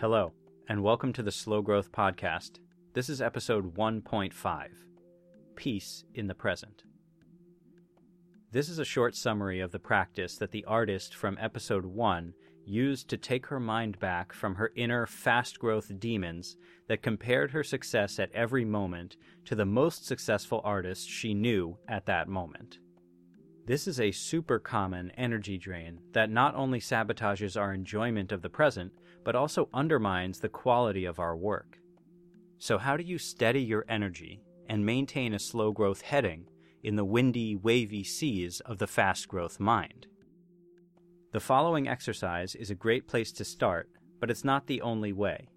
Hello, and welcome to the Slow Growth Podcast. This is episode 1.5, Peace in the Present. This is a short summary of the practice that the artist from episode 1 used to take her mind back from her inner fast-growth demons that compared her success at every moment to the most successful artist she knew at that moment. This is a super common energy drain that not only sabotages our enjoyment of the present, but also undermines the quality of our work. So how do you steady your energy and maintain a slow growth heading in the windy, wavy seas of the fast growth mind? The following exercise is a great place to start, but it's not the only way.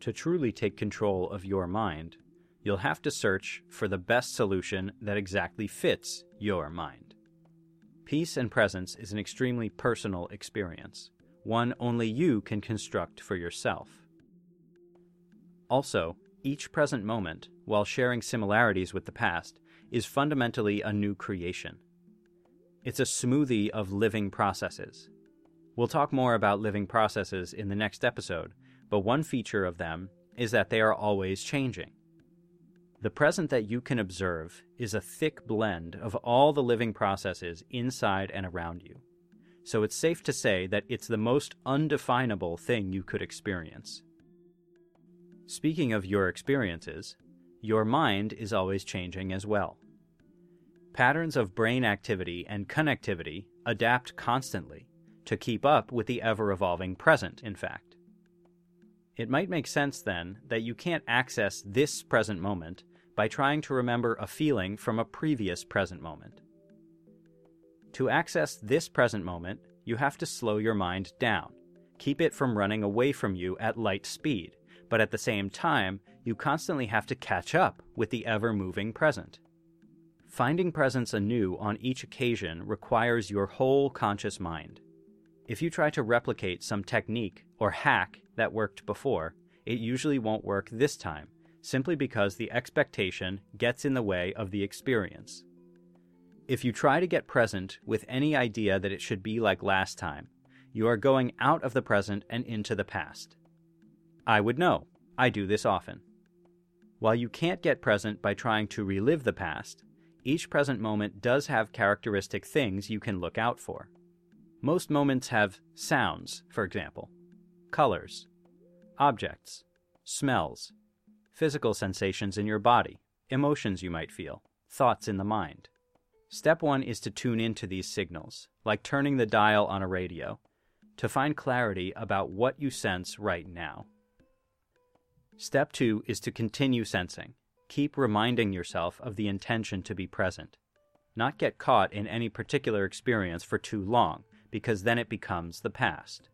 To truly take control of your mind, you'll have to search for the best solution that exactly fits your mind. Peace and presence is an extremely personal experience, one only you can construct for yourself. Also, each present moment, while sharing similarities with the past, is fundamentally a new creation. It's a smoothie of living processes. We'll talk more about living processes in the next episode, but one feature of them is that they are always changing. The present that you can observe is a thick blend of all the living processes inside and around you. So it's safe to say that it's the most undefinable thing you could experience. Speaking of your experiences, your mind is always changing as well. Patterns of brain activity and connectivity adapt constantly to keep up with the ever-evolving present, in fact. It might make sense, then, that you can't access this present moment by trying to remember a feeling from a previous present moment. To access this present moment, you have to slow your mind down, keep it from running away from you at light speed, but at the same time, you constantly have to catch up with the ever-moving present. Finding presence anew on each occasion requires your whole conscious mind. If you try to replicate some technique or hack that worked before, it usually won't work this time, simply because the expectation gets in the way of the experience. If you try to get present with any idea that it should be like last time, you are going out of the present and into the past. I would know. I do this often. While you can't get present by trying to relive the past, each present moment does have characteristic things you can look out for. Most moments have sounds, for example, colors, objects, smells, physical sensations in your body, emotions you might feel, thoughts in the mind. Step one is to tune into these signals, like turning the dial on a radio, to find clarity about what you sense right now. Step two is to continue sensing. Keep reminding yourself of the intention to be present. Not get caught in any particular experience for too long, because then it becomes the past.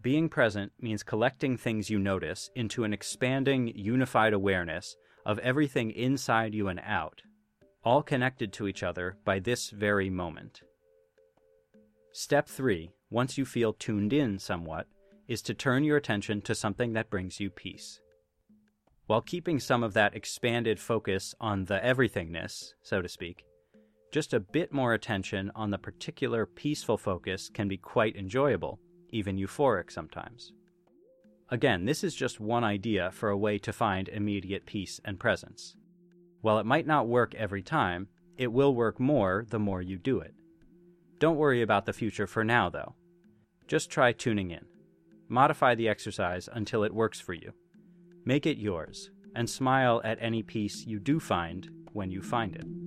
Being present means collecting things you notice into an expanding, unified awareness of everything inside you and out, all connected to each other by this very moment. Step 3, once you feel tuned in somewhat, is to turn your attention to something that brings you peace. While keeping some of that expanded focus on the everythingness, so to speak, just a bit more attention on the particular peaceful focus can be quite enjoyable, even euphoric sometimes. Again, this is just one idea for a way to find immediate peace and presence. While it might not work every time, it will work more the more you do it. Don't worry about the future for now, though. Just try tuning in. Modify the exercise until it works for you. Make it yours, and smile at any peace you do find when you find it.